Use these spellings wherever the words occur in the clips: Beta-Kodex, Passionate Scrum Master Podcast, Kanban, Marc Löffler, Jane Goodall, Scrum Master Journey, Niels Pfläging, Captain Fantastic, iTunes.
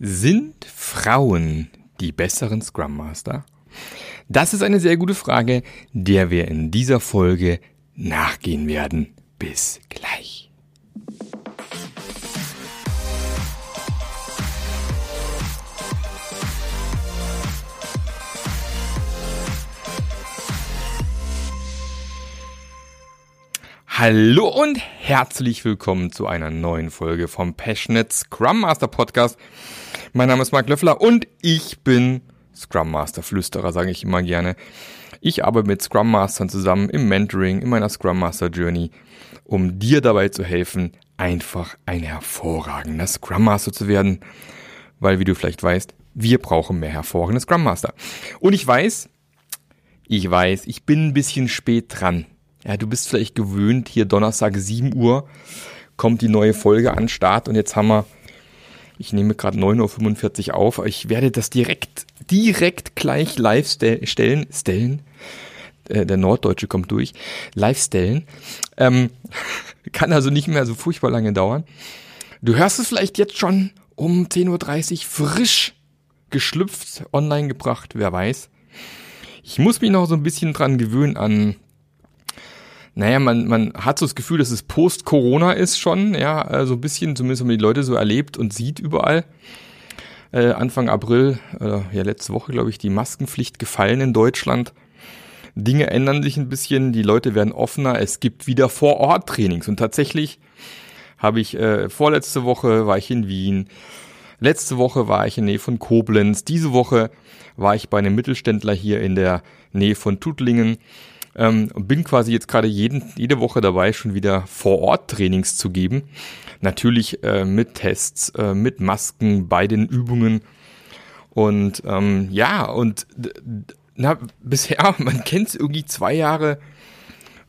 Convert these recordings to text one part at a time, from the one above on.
Sind Frauen die besseren Scrum Master? Das ist eine sehr gute Frage, der wir in dieser Folge nachgehen werden. Bis gleich. Hallo und herzlich willkommen zu einer neuen Folge vom Passionate Scrum Master Podcast. Mein Name ist Marc Löffler und ich bin Scrum Master Flüsterer, sage ich immer gerne. Ich arbeite mit Scrum Mastern zusammen im Mentoring, in meiner Scrum Master Journey, um dir dabei zu helfen, einfach ein hervorragender Scrum Master zu werden. Weil, wie du vielleicht weißt, wir brauchen mehr hervorragende Scrum Master. Und ich weiß, ich bin ein bisschen spät dran. Ja, du bist vielleicht gewöhnt, hier Donnerstag 7 Uhr kommt die neue Folge an den Start und jetzt haben wir, ich nehme gerade 9.45 Uhr auf, ich werde das direkt gleich live stellen, der Norddeutsche kommt durch, live stellen, kann also nicht mehr so furchtbar lange dauern. Du hörst es vielleicht jetzt schon um 10.30 Uhr frisch geschlüpft, online gebracht, wer weiß. Ich muss mich noch so ein bisschen dran gewöhnen an... Naja, man hat so das Gefühl, dass es Post-Corona ist schon, ja, so ein bisschen, zumindest haben die Leute so erlebt und sieht überall. Anfang April, letzte Woche, glaube ich, die Maskenpflicht gefallen in Deutschland. Dinge ändern sich ein bisschen, die Leute werden offener, es gibt wieder Vor-Ort-Trainings. Und tatsächlich habe ich, vorletzte Woche war ich in Wien, letzte Woche war ich in der Nähe von Koblenz, diese Woche war ich bei einem Mittelständler hier in der Nähe von Tuttlingen. Bin quasi jetzt gerade jede Woche dabei, schon wieder vor Ort Trainings zu geben. Natürlich mit Tests, mit Masken bei den Übungen. Und bisher, man kennt es irgendwie 2 Jahre,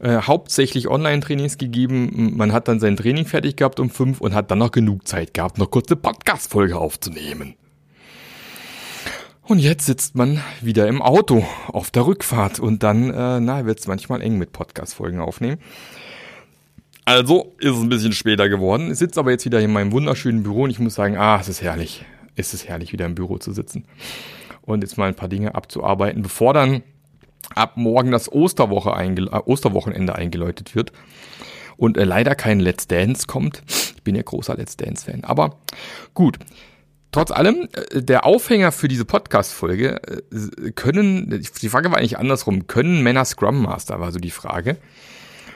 hauptsächlich Online-Trainings gegeben. Man hat dann sein Training fertig gehabt um 5 und hat dann noch genug Zeit gehabt, noch kurz eine Podcast-Folge aufzunehmen. Und jetzt sitzt man wieder im Auto auf der Rückfahrt und dann wird es manchmal eng mit Podcast-Folgen aufnehmen. Also ist es ein bisschen später geworden. Ich sitze aber jetzt wieder in meinem wunderschönen Büro und ich muss sagen, es ist herrlich, wieder im Büro zu sitzen und jetzt mal ein paar Dinge abzuarbeiten, bevor dann ab morgen das Osterwochenende eingeläutet wird und leider kein Let's Dance kommt. Ich bin ja großer Let's Dance-Fan, aber gut. Trotz allem, der Aufhänger für diese Podcast-Folge, die Frage war eigentlich andersrum, können Männer Scrum Master, war so die Frage,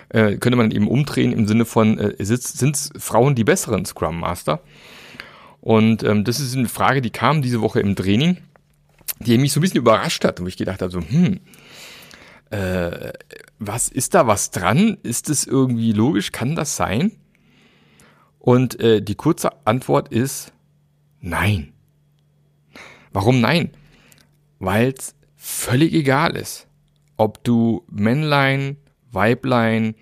könnte man eben umdrehen im Sinne von, sind Frauen die besseren Scrum Master? Und das ist eine Frage, die kam diese Woche im Training, die mich so ein bisschen überrascht hat, wo ich gedacht habe, so, was ist da was dran? Ist das irgendwie logisch? Kann das sein? Und die kurze Antwort ist, nein. Warum nein? Weil es völlig egal ist, ob du Männlein, Weiblein,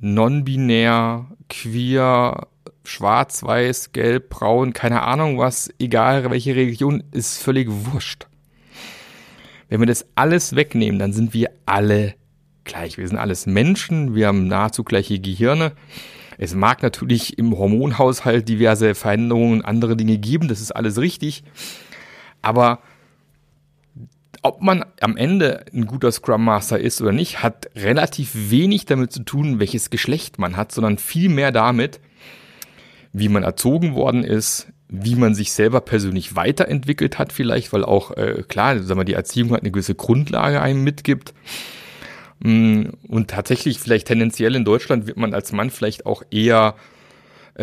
non-binär, queer, schwarz, weiß, gelb, braun, keine Ahnung was, egal welche Religion, ist völlig wurscht. Wenn wir das alles wegnehmen, dann sind wir alle gleich. Wir sind alles Menschen, wir haben nahezu gleiche Gehirne. Es mag natürlich im Hormonhaushalt diverse Veränderungen, andere Dinge geben, das ist alles richtig. Aber ob man am Ende ein guter Scrum Master ist oder nicht, hat relativ wenig damit zu tun, welches Geschlecht man hat, sondern viel mehr damit, wie man erzogen worden ist, wie man sich selber persönlich weiterentwickelt hat vielleicht, weil auch, die Erziehung hat eine gewisse Grundlage einem mitgibt. Und tatsächlich vielleicht tendenziell in Deutschland wird man als Mann vielleicht auch eher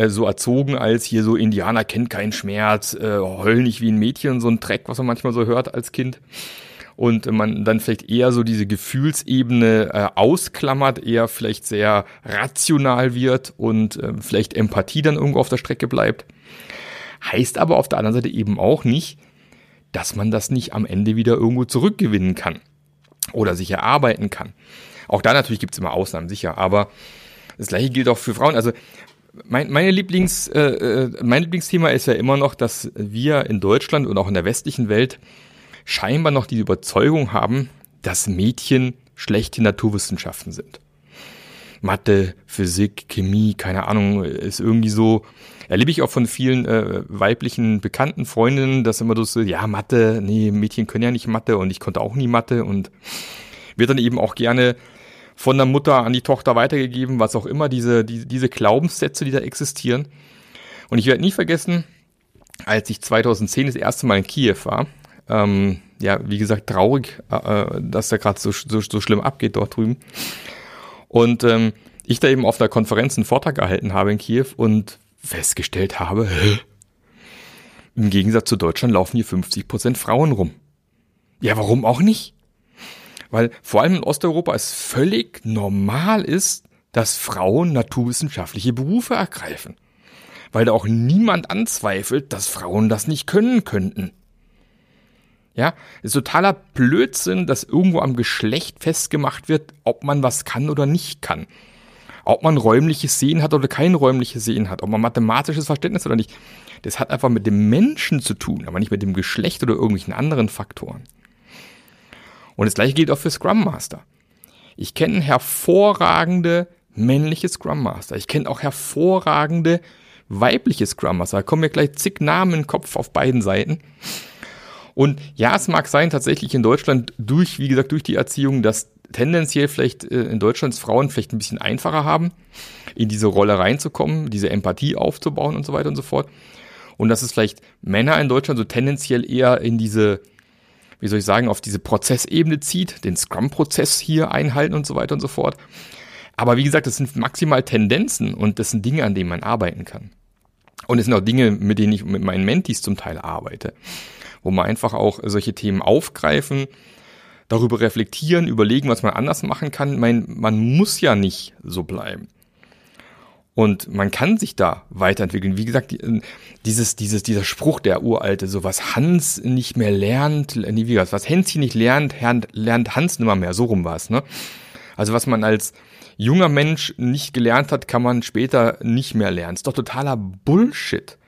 so erzogen als hier so Indianer kennt keinen Schmerz, heul nicht wie ein Mädchen, so ein Dreck, was man manchmal so hört als Kind. Und man dann vielleicht eher so diese Gefühlsebene ausklammert, eher vielleicht sehr rational wird und vielleicht Empathie dann irgendwo auf der Strecke bleibt. Heißt aber auf der anderen Seite eben auch nicht, dass man das nicht am Ende wieder irgendwo zurückgewinnen kann. Oder sich erarbeiten kann. Auch da natürlich gibt es immer Ausnahmen, sicher. Aber das Gleiche gilt auch für Frauen. Also mein Lieblingsthema ist ja immer noch, dass wir in Deutschland und auch in der westlichen Welt scheinbar noch die Überzeugung haben, dass Mädchen schlechte Naturwissenschaften sind. Mathe, Physik, Chemie, keine Ahnung, ist irgendwie so, erlebe ich auch von vielen weiblichen Bekannten, Freundinnen, dass immer so, ja, Mathe, nee, Mädchen können ja nicht Mathe und ich konnte auch nie Mathe und wird dann eben auch gerne von der Mutter an die Tochter weitergegeben, was auch immer, diese Glaubenssätze, die da existieren. Und ich werde nie vergessen, als ich 2010 das erste Mal in Kiew war, ja, wie gesagt, traurig, dass da gerade so schlimm abgeht dort drüben. Und ich da eben auf einer Konferenz einen Vortrag gehalten habe in Kiew und festgestellt habe, im Gegensatz zu Deutschland laufen hier 50% Frauen rum. Ja, warum auch nicht? Weil vor allem in Osteuropa es völlig normal ist, dass Frauen naturwissenschaftliche Berufe ergreifen. Weil da auch niemand anzweifelt, dass Frauen das nicht können könnten. Ja, es ist totaler Blödsinn, dass irgendwo am Geschlecht festgemacht wird, ob man was kann oder nicht kann. Ob man räumliches Sehen hat oder kein räumliches Sehen hat. Ob man mathematisches Verständnis oder nicht. Das hat einfach mit dem Menschen zu tun, aber nicht mit dem Geschlecht oder irgendwelchen anderen Faktoren. Und das gleiche gilt auch für Scrum Master. Ich kenne hervorragende männliche Scrum Master. Ich kenne auch hervorragende weibliche Scrum Master. Da kommen mir gleich zig Namen in den Kopf auf beiden Seiten. Und ja, es mag sein, tatsächlich in Deutschland durch, wie gesagt, durch die Erziehung, dass tendenziell vielleicht in Deutschland Frauen vielleicht ein bisschen einfacher haben, in diese Rolle reinzukommen, diese Empathie aufzubauen und so weiter und so fort. Und dass es vielleicht Männer in Deutschland so tendenziell eher in diese, wie soll ich sagen, auf diese Prozessebene zieht, den Scrum-Prozess hier einhalten und so weiter und so fort. Aber wie gesagt, das sind maximal Tendenzen und das sind Dinge, an denen man arbeiten kann. Und es sind auch Dinge, mit denen ich mit meinen Mentees zum Teil arbeite, wo man einfach auch solche Themen aufgreifen, darüber reflektieren, überlegen, was man anders machen kann. Man muss ja nicht so bleiben. Und man kann sich da weiterentwickeln. Wie gesagt, dieser Spruch, der uralte, so was Hans nicht mehr lernt, was Hänschen nicht lernt Hans nimmer mehr, so rum war es, ne? Also was man als junger Mensch nicht gelernt hat, kann man später nicht mehr lernen. Ist doch totaler Bullshit.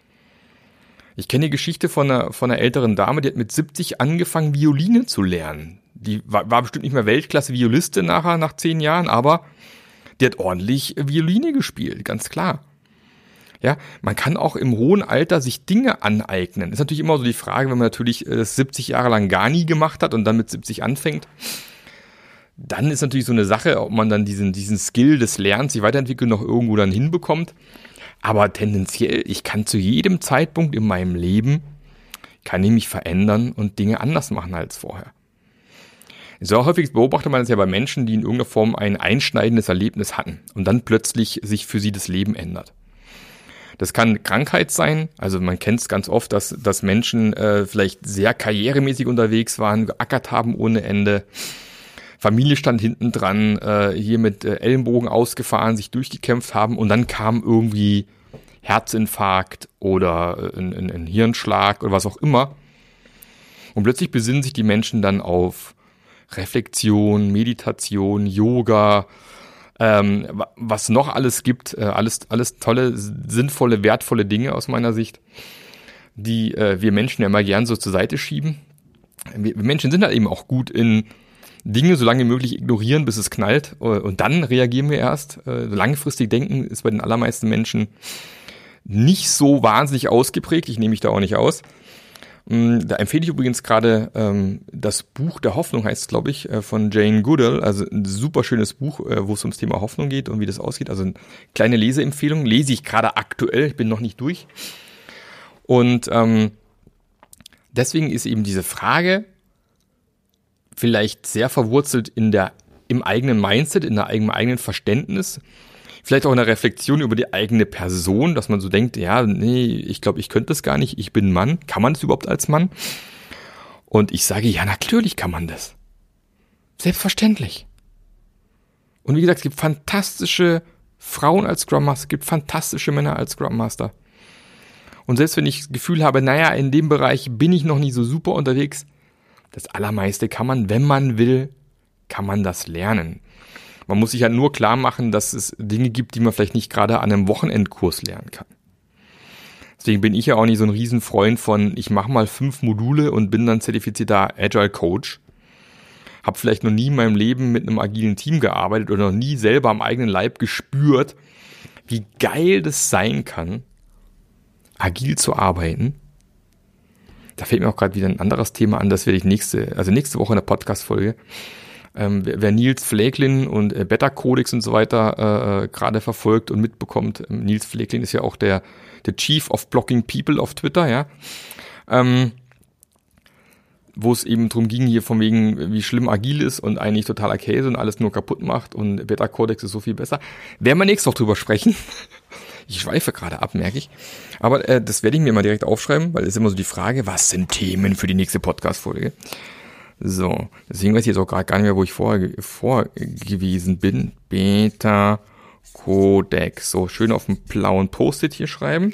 Ich kenne die Geschichte von einer älteren Dame, die hat mit 70 angefangen, Violine zu lernen. Die war bestimmt nicht mehr Weltklasse-Violistin nachher, nach 10 Jahren, aber die hat ordentlich Violine gespielt, ganz klar. Ja, man kann auch im hohen Alter sich Dinge aneignen. Ist natürlich immer so die Frage, wenn man natürlich das 70 Jahre lang gar nie gemacht hat und dann mit 70 anfängt, dann ist natürlich so eine Sache, ob man dann diesen Skill des Lernens, sich weiterentwickeln, noch irgendwo dann hinbekommt. Aber tendenziell, ich kann zu jedem Zeitpunkt in meinem Leben, kann ich mich verändern und Dinge anders machen als vorher. So häufig beobachtet man das ja bei Menschen, die in irgendeiner Form ein einschneidendes Erlebnis hatten und dann plötzlich sich für sie das Leben ändert. Das kann Krankheit sein, also man kennt es ganz oft, dass Menschen vielleicht sehr karrieremäßig unterwegs waren, geackert haben ohne Ende, Familie stand hinten dran, hier mit Ellenbogen ausgefahren, sich durchgekämpft haben und dann kam irgendwie Herzinfarkt oder ein Hirnschlag oder was auch immer. Und plötzlich besinnen sich die Menschen dann auf Reflexion, Meditation, Yoga, was noch alles gibt, alles tolle, sinnvolle, wertvolle Dinge aus meiner Sicht, die wir Menschen ja immer gern so zur Seite schieben. Wir Menschen sind halt eben auch gut in Dinge so lange wie möglich ignorieren, bis es knallt und dann reagieren wir erst. Langfristig denken ist bei den allermeisten Menschen nicht so wahnsinnig ausgeprägt, ich nehme mich da auch nicht aus. Da empfehle ich übrigens gerade das Buch der Hoffnung, heißt es, glaube ich, von Jane Goodall. Also ein super schönes Buch, wo es ums Thema Hoffnung geht und wie das ausgeht. Also eine kleine Leseempfehlung, lese ich gerade aktuell, ich bin noch nicht durch. Und deswegen ist eben diese Frage vielleicht sehr verwurzelt im eigenen Mindset, im eigenen Verständnis. Vielleicht auch in der Reflexion über die eigene Person, dass man so denkt, ja, nee, ich glaube, ich könnte das gar nicht, ich bin Mann. Kann man das überhaupt als Mann? Und ich sage, ja, natürlich kann man das. Selbstverständlich. Und wie gesagt, es gibt fantastische Frauen als Scrum Master, es gibt fantastische Männer als Scrum Master. Und selbst wenn ich das Gefühl habe, naja, in dem Bereich bin ich noch nicht so super unterwegs, das Allermeiste kann man, wenn man will, kann man das lernen. Man muss sich ja nur klar machen, dass es Dinge gibt, die man vielleicht nicht gerade an einem Wochenendkurs lernen kann. Deswegen bin ich ja auch nicht so ein Riesenfreund von, ich mache mal 5 Module und bin dann zertifizierter Agile Coach. habe vielleicht noch nie in meinem Leben mit einem agilen Team gearbeitet oder noch nie selber am eigenen Leib gespürt, wie geil das sein kann, agil zu arbeiten. Da fällt mir auch gerade wieder ein anderes Thema an, das werde ich nächste Woche in der Podcast-Folge, wer Niels Pfläging und Beta-Kodex und so weiter gerade verfolgt und mitbekommt, Niels Pfläging ist ja auch der Chief of Blocking People auf Twitter, ja, wo es eben drum ging, hier von wegen, wie schlimm agil ist und eigentlich totaler Käse und alles nur kaputt macht und Beta-Kodex ist so viel besser. Werden wir nächstes noch drüber sprechen. Ich schweife gerade ab, merke ich. Aber das werde ich mir mal direkt aufschreiben, weil es ist immer so die Frage, was sind Themen für die nächste Podcast-Folge? So, deswegen weiß ich jetzt auch gerade gar nicht mehr, wo ich vorher gewesen bin. Beta-Kodex. So, schön auf dem blauen Post-it hier schreiben.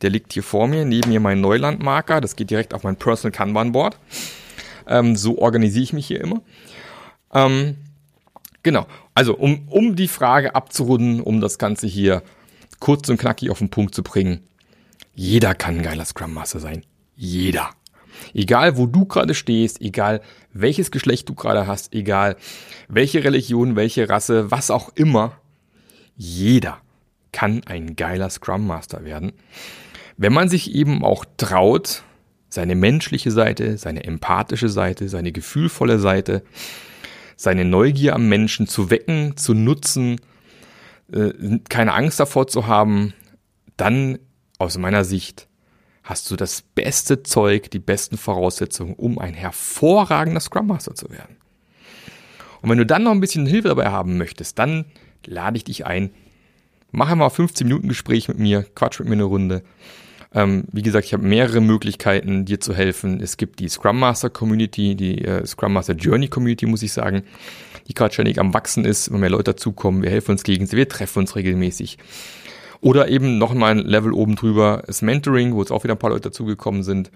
Der liegt hier vor mir, neben mir mein Neulandmarker. Das geht direkt auf mein Personal Kanban-Board. So organisiere ich mich hier immer. Genau, also um die Frage abzurunden, um das Ganze hier kurz und knackig auf den Punkt zu bringen. Jeder kann ein geiler Scrum Master sein. Jeder. Egal, wo du gerade stehst, egal, welches Geschlecht du gerade hast, egal, welche Religion, welche Rasse, was auch immer. Jeder kann ein geiler Scrum Master werden. Wenn man sich eben auch traut, seine menschliche Seite, seine empathische Seite, seine gefühlvolle Seite, seine Neugier am Menschen zu wecken, zu nutzen, keine Angst davor zu haben, dann aus meiner Sicht hast du das beste Zeug, die besten Voraussetzungen, um ein hervorragender Scrum Master zu werden. Und wenn du dann noch ein bisschen Hilfe dabei haben möchtest, dann lade ich dich ein, mach einmal 15 Minuten Gespräch mit mir, quatsch mit mir eine Runde. Wie gesagt, ich habe mehrere Möglichkeiten, dir zu helfen. Es gibt die Scrum Master Community, die Scrum Master Journey Community, muss ich sagen, die gerade ständig am Wachsen ist, immer mehr Leute dazukommen, wir helfen uns gegenseitig, wir treffen uns regelmäßig. Oder eben nochmal ein Level oben drüber, das Mentoring, wo jetzt auch wieder ein paar Leute dazugekommen sind.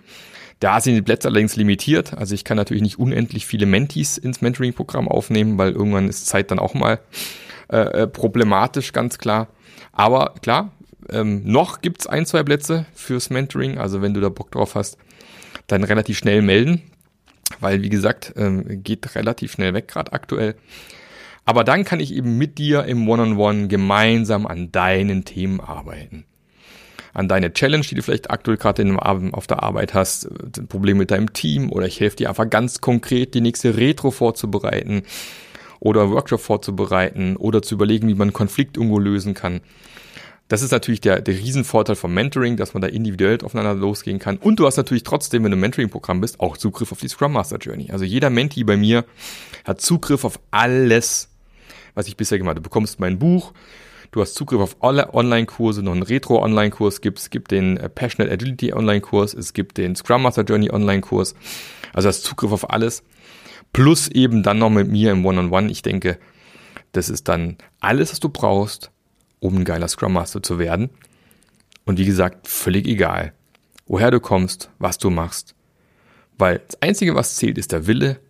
Da sind die Plätze allerdings limitiert, also ich kann natürlich nicht unendlich viele Mentees ins Mentoring-Programm aufnehmen, weil irgendwann ist Zeit dann auch mal problematisch, ganz klar. Aber klar, noch gibt's 1-2 Plätze fürs Mentoring, also wenn du da Bock drauf hast, dann relativ schnell melden, weil wie gesagt, geht relativ schnell weg gerade aktuell. Aber dann kann ich eben mit dir im One-on-One gemeinsam an deinen Themen arbeiten. An deine Challenge, die du vielleicht aktuell gerade auf der Arbeit hast, Probleme mit deinem Team, oder ich helfe dir einfach ganz konkret, die nächste Retro vorzubereiten oder Workshop vorzubereiten oder zu überlegen, wie man einen Konflikt irgendwo lösen kann. Das ist natürlich der Riesenvorteil vom Mentoring, dass man da individuell aufeinander losgehen kann. Und du hast natürlich trotzdem, wenn du im Mentoring-Programm bist, auch Zugriff auf die Scrum Master Journey. Also jeder Mentee bei mir hat Zugriff auf alles, was ich bisher gemacht habe. Du bekommst mein Buch, du hast Zugriff auf alle Online-Kurse, noch einen Retro-Online-Kurs gibt es, gibt den Passionate Agility Online-Kurs, es gibt den Scrum Master Journey Online-Kurs. Also hast Zugriff auf alles. Plus eben dann noch mit mir im One-on-One. Ich denke, das ist dann alles, was du brauchst, um ein geiler Scrum Master zu werden. Und wie gesagt, völlig egal, woher du kommst, was du machst. Weil das Einzige, was zählt, ist der Wille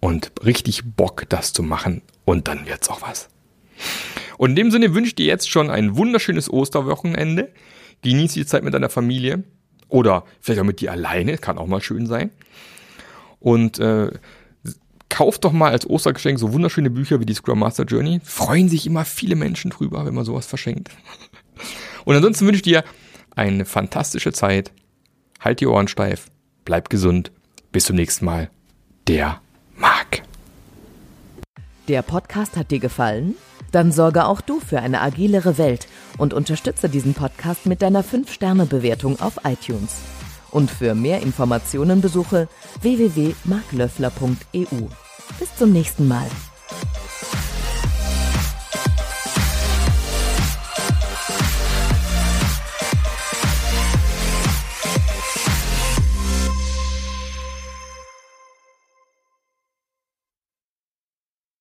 und richtig Bock, das zu machen. Und dann wird's auch was. Und in dem Sinne wünsche ich dir jetzt schon ein wunderschönes Osterwochenende. Genieß die Zeit mit deiner Familie oder vielleicht auch mit dir alleine. Kann auch mal schön sein. Und kauf doch mal als Ostergeschenk so wunderschöne Bücher wie die Scrum Master Journey. Freuen sich immer viele Menschen drüber, wenn man sowas verschenkt. Und ansonsten wünsche ich dir eine fantastische Zeit. Halt die Ohren steif. Bleib gesund. Bis zum nächsten Mal. Der Marc. Der Podcast hat dir gefallen? Dann sorge auch du für eine agilere Welt und unterstütze diesen Podcast mit deiner 5-Sterne-Bewertung auf iTunes. Und für mehr Informationen besuche www.marclöffler.eu. Bis zum nächsten Mal.